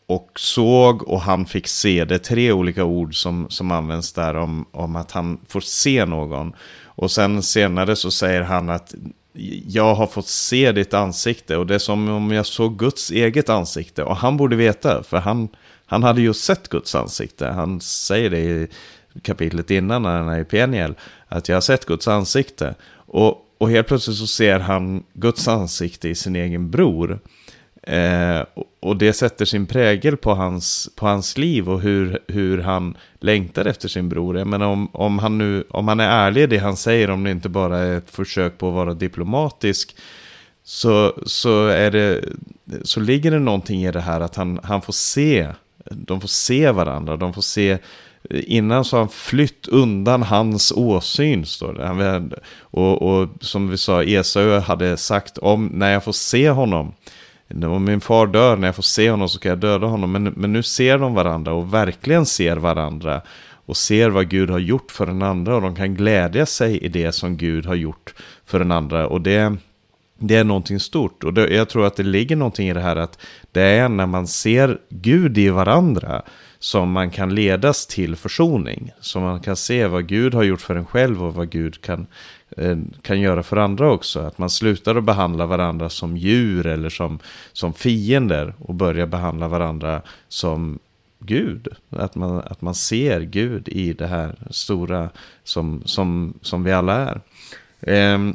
och såg och han fick se. Det är tre olika ord som, som används där om, om att han får se någon. Och sen senare så säger han att jag har fått se ditt ansikte, och det är som om jag såg Guds eget ansikte. Och han borde veta, för han, han hade ju sett Guds ansikte. Han säger det i kapitlet innan när han är i Peniel, att jag har sett Guds ansikte. Och Och helt plötsligt så ser han Guds ansikte i sin egen bror. Eh, och det sätter sin prägel på hans, på hans liv och hur, hur han längtar efter sin bror. Men om, om, han nu, om han är ärlig i det han säger, om det inte bara är ett försök på att vara diplomatisk, så, så, är det, så ligger det någonting i det här att han, han får se. De får se varandra, de får se... Innan så har han flytt undan hans åsyn, står det. Och, och som vi sa, Esau hade sagt om när jag får se honom, om min far dör, när jag får se honom så kan jag döda honom. Men, men nu ser de varandra och verkligen ser varandra. och ser vad Gud har gjort för den andra, och de kan glädja sig i det som Gud har gjort för den andra. Och det, det är någonting stort, och det, jag tror att det ligger någonting i det här, att det är när man ser Gud i varandra som man kan ledas till försoning, som man kan se vad Gud har gjort för en själv och vad Gud kan, eh, kan göra för andra också. Att man slutar att behandla varandra som djur eller som, som fiender, och börjar behandla varandra som Gud. Att man, att man ser Gud i det här stora som, som, som vi alla är. Eh,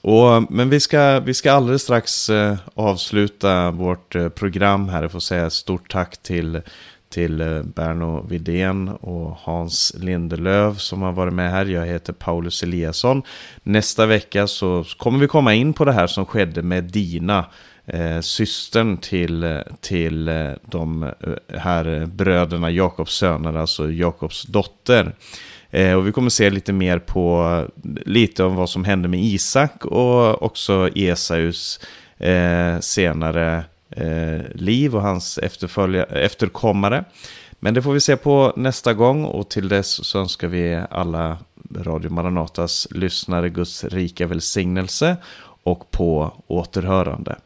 Och, men vi ska, vi ska alldeles strax eh, avsluta vårt eh, program här. Jag får säga stort tack till, till eh, Bernoviden och Hans Lindelöv som har varit med här. Jag heter Paulus Eliasson. Nästa vecka så kommer vi komma in på det här som skedde med Dina, eh, systern till, till eh, de här bröderna, Jakobs söner, alltså Jakobs dotter. Och vi kommer se lite mer på lite om vad som hände med Isak och också Esaus eh, senare eh, liv och hans efterkommare. Men det får vi se på nästa gång, och till dess så önskar vi alla Radio Maranatas lyssnare Guds rika välsignelse och på återhörande.